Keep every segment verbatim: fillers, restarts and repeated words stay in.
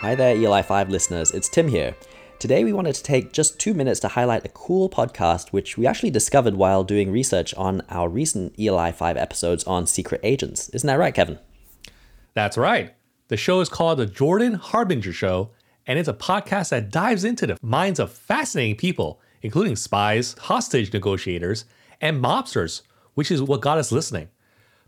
Hi there, E L I five listeners, it's Tim here. Today we wanted to take just two minutes to highlight a cool podcast which we actually discovered while doing research on our recent E L I five episodes on secret agents. Isn't that right, Kevin? That's right. The show is called The Jordan Harbinger Show, and it's a podcast that dives into the minds of fascinating people, including spies, hostage negotiators, and mobsters, which is what got us listening.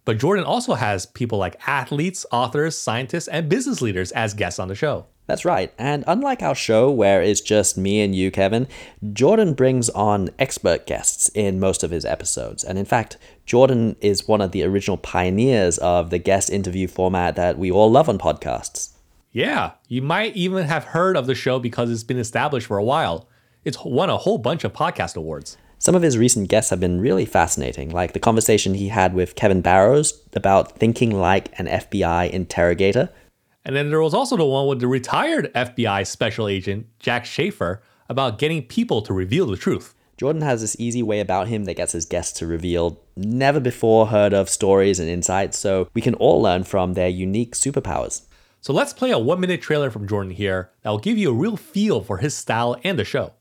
But Jordan also has people like athletes, authors, scientists, and business leaders as guests on the show. That's right. And unlike our show where it's just me and you, Kevin, Jordan brings on expert guests in most of his episodes. And in fact, Jordan is one of the original pioneers of the guest interview format that we all love on podcasts. Yeah, you might even have heard of the show because it's been established for a while. It's won a whole bunch of podcast awards. Some of his recent guests have been really fascinating, like the conversation he had with Kevin Barrows about thinking like an F B I interrogator. And then there was also the one with the retired F B I special agent, Jack Schaefer, about getting people to reveal the truth. Jordan has this easy way about him that gets his guests to reveal never before heard of stories and insights, so we can all learn from their unique superpowers. So let's play a one minute trailer from Jordan here that will give you a real feel for his style and the show.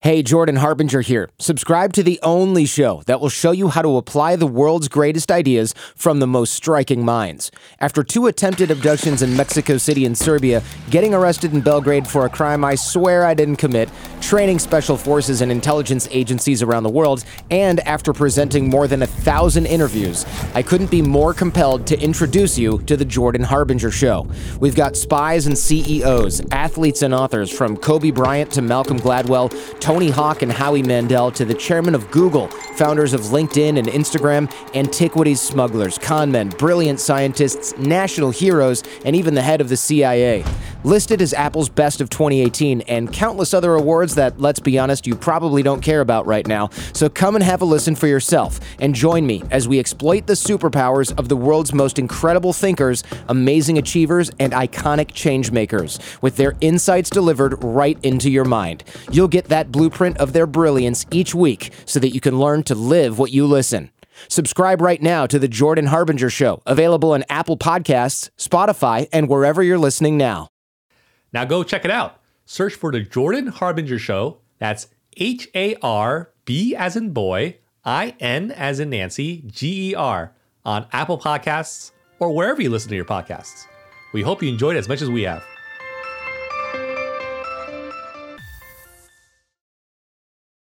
Hey, Jordan Harbinger here. Subscribe to the only show that will show you how to apply the world's greatest ideas from the most striking minds. After two attempted abductions in Mexico City and Serbia, getting arrested in Belgrade for a crime I swear I didn't commit, training special forces and intelligence agencies around the world, and after presenting more than a thousand interviews, I couldn't be more compelled to introduce you to the Jordan Harbinger Show. We've got spies and C E Os, athletes and authors, from Kobe Bryant to Malcolm Gladwell, Tony Hawk and Howie Mandel, to the chairman of Google, founders of LinkedIn and Instagram, antiquities smugglers, con men, brilliant scientists, national heroes, and even the head of the C I A. Listed as Apple's Best of twenty eighteen and countless other awards that, let's be honest, you probably don't care about right now. So come and have a listen for yourself and join me as we exploit the superpowers of the world's most incredible thinkers, amazing achievers, and iconic change makers, with their insights delivered right into your mind. You'll get that blue Blueprint of their brilliance each week so that you can learn to live what you listen. Subscribe right now to The Jordan Harbinger Show, available on Apple Podcasts, Spotify, and wherever you're listening now. Now go check it out. Search for The Jordan Harbinger Show. That's H A R B as in boy, I N as in Nancy, G E R on Apple Podcasts or wherever you listen to your podcasts. We hope you enjoyed it as much as we have.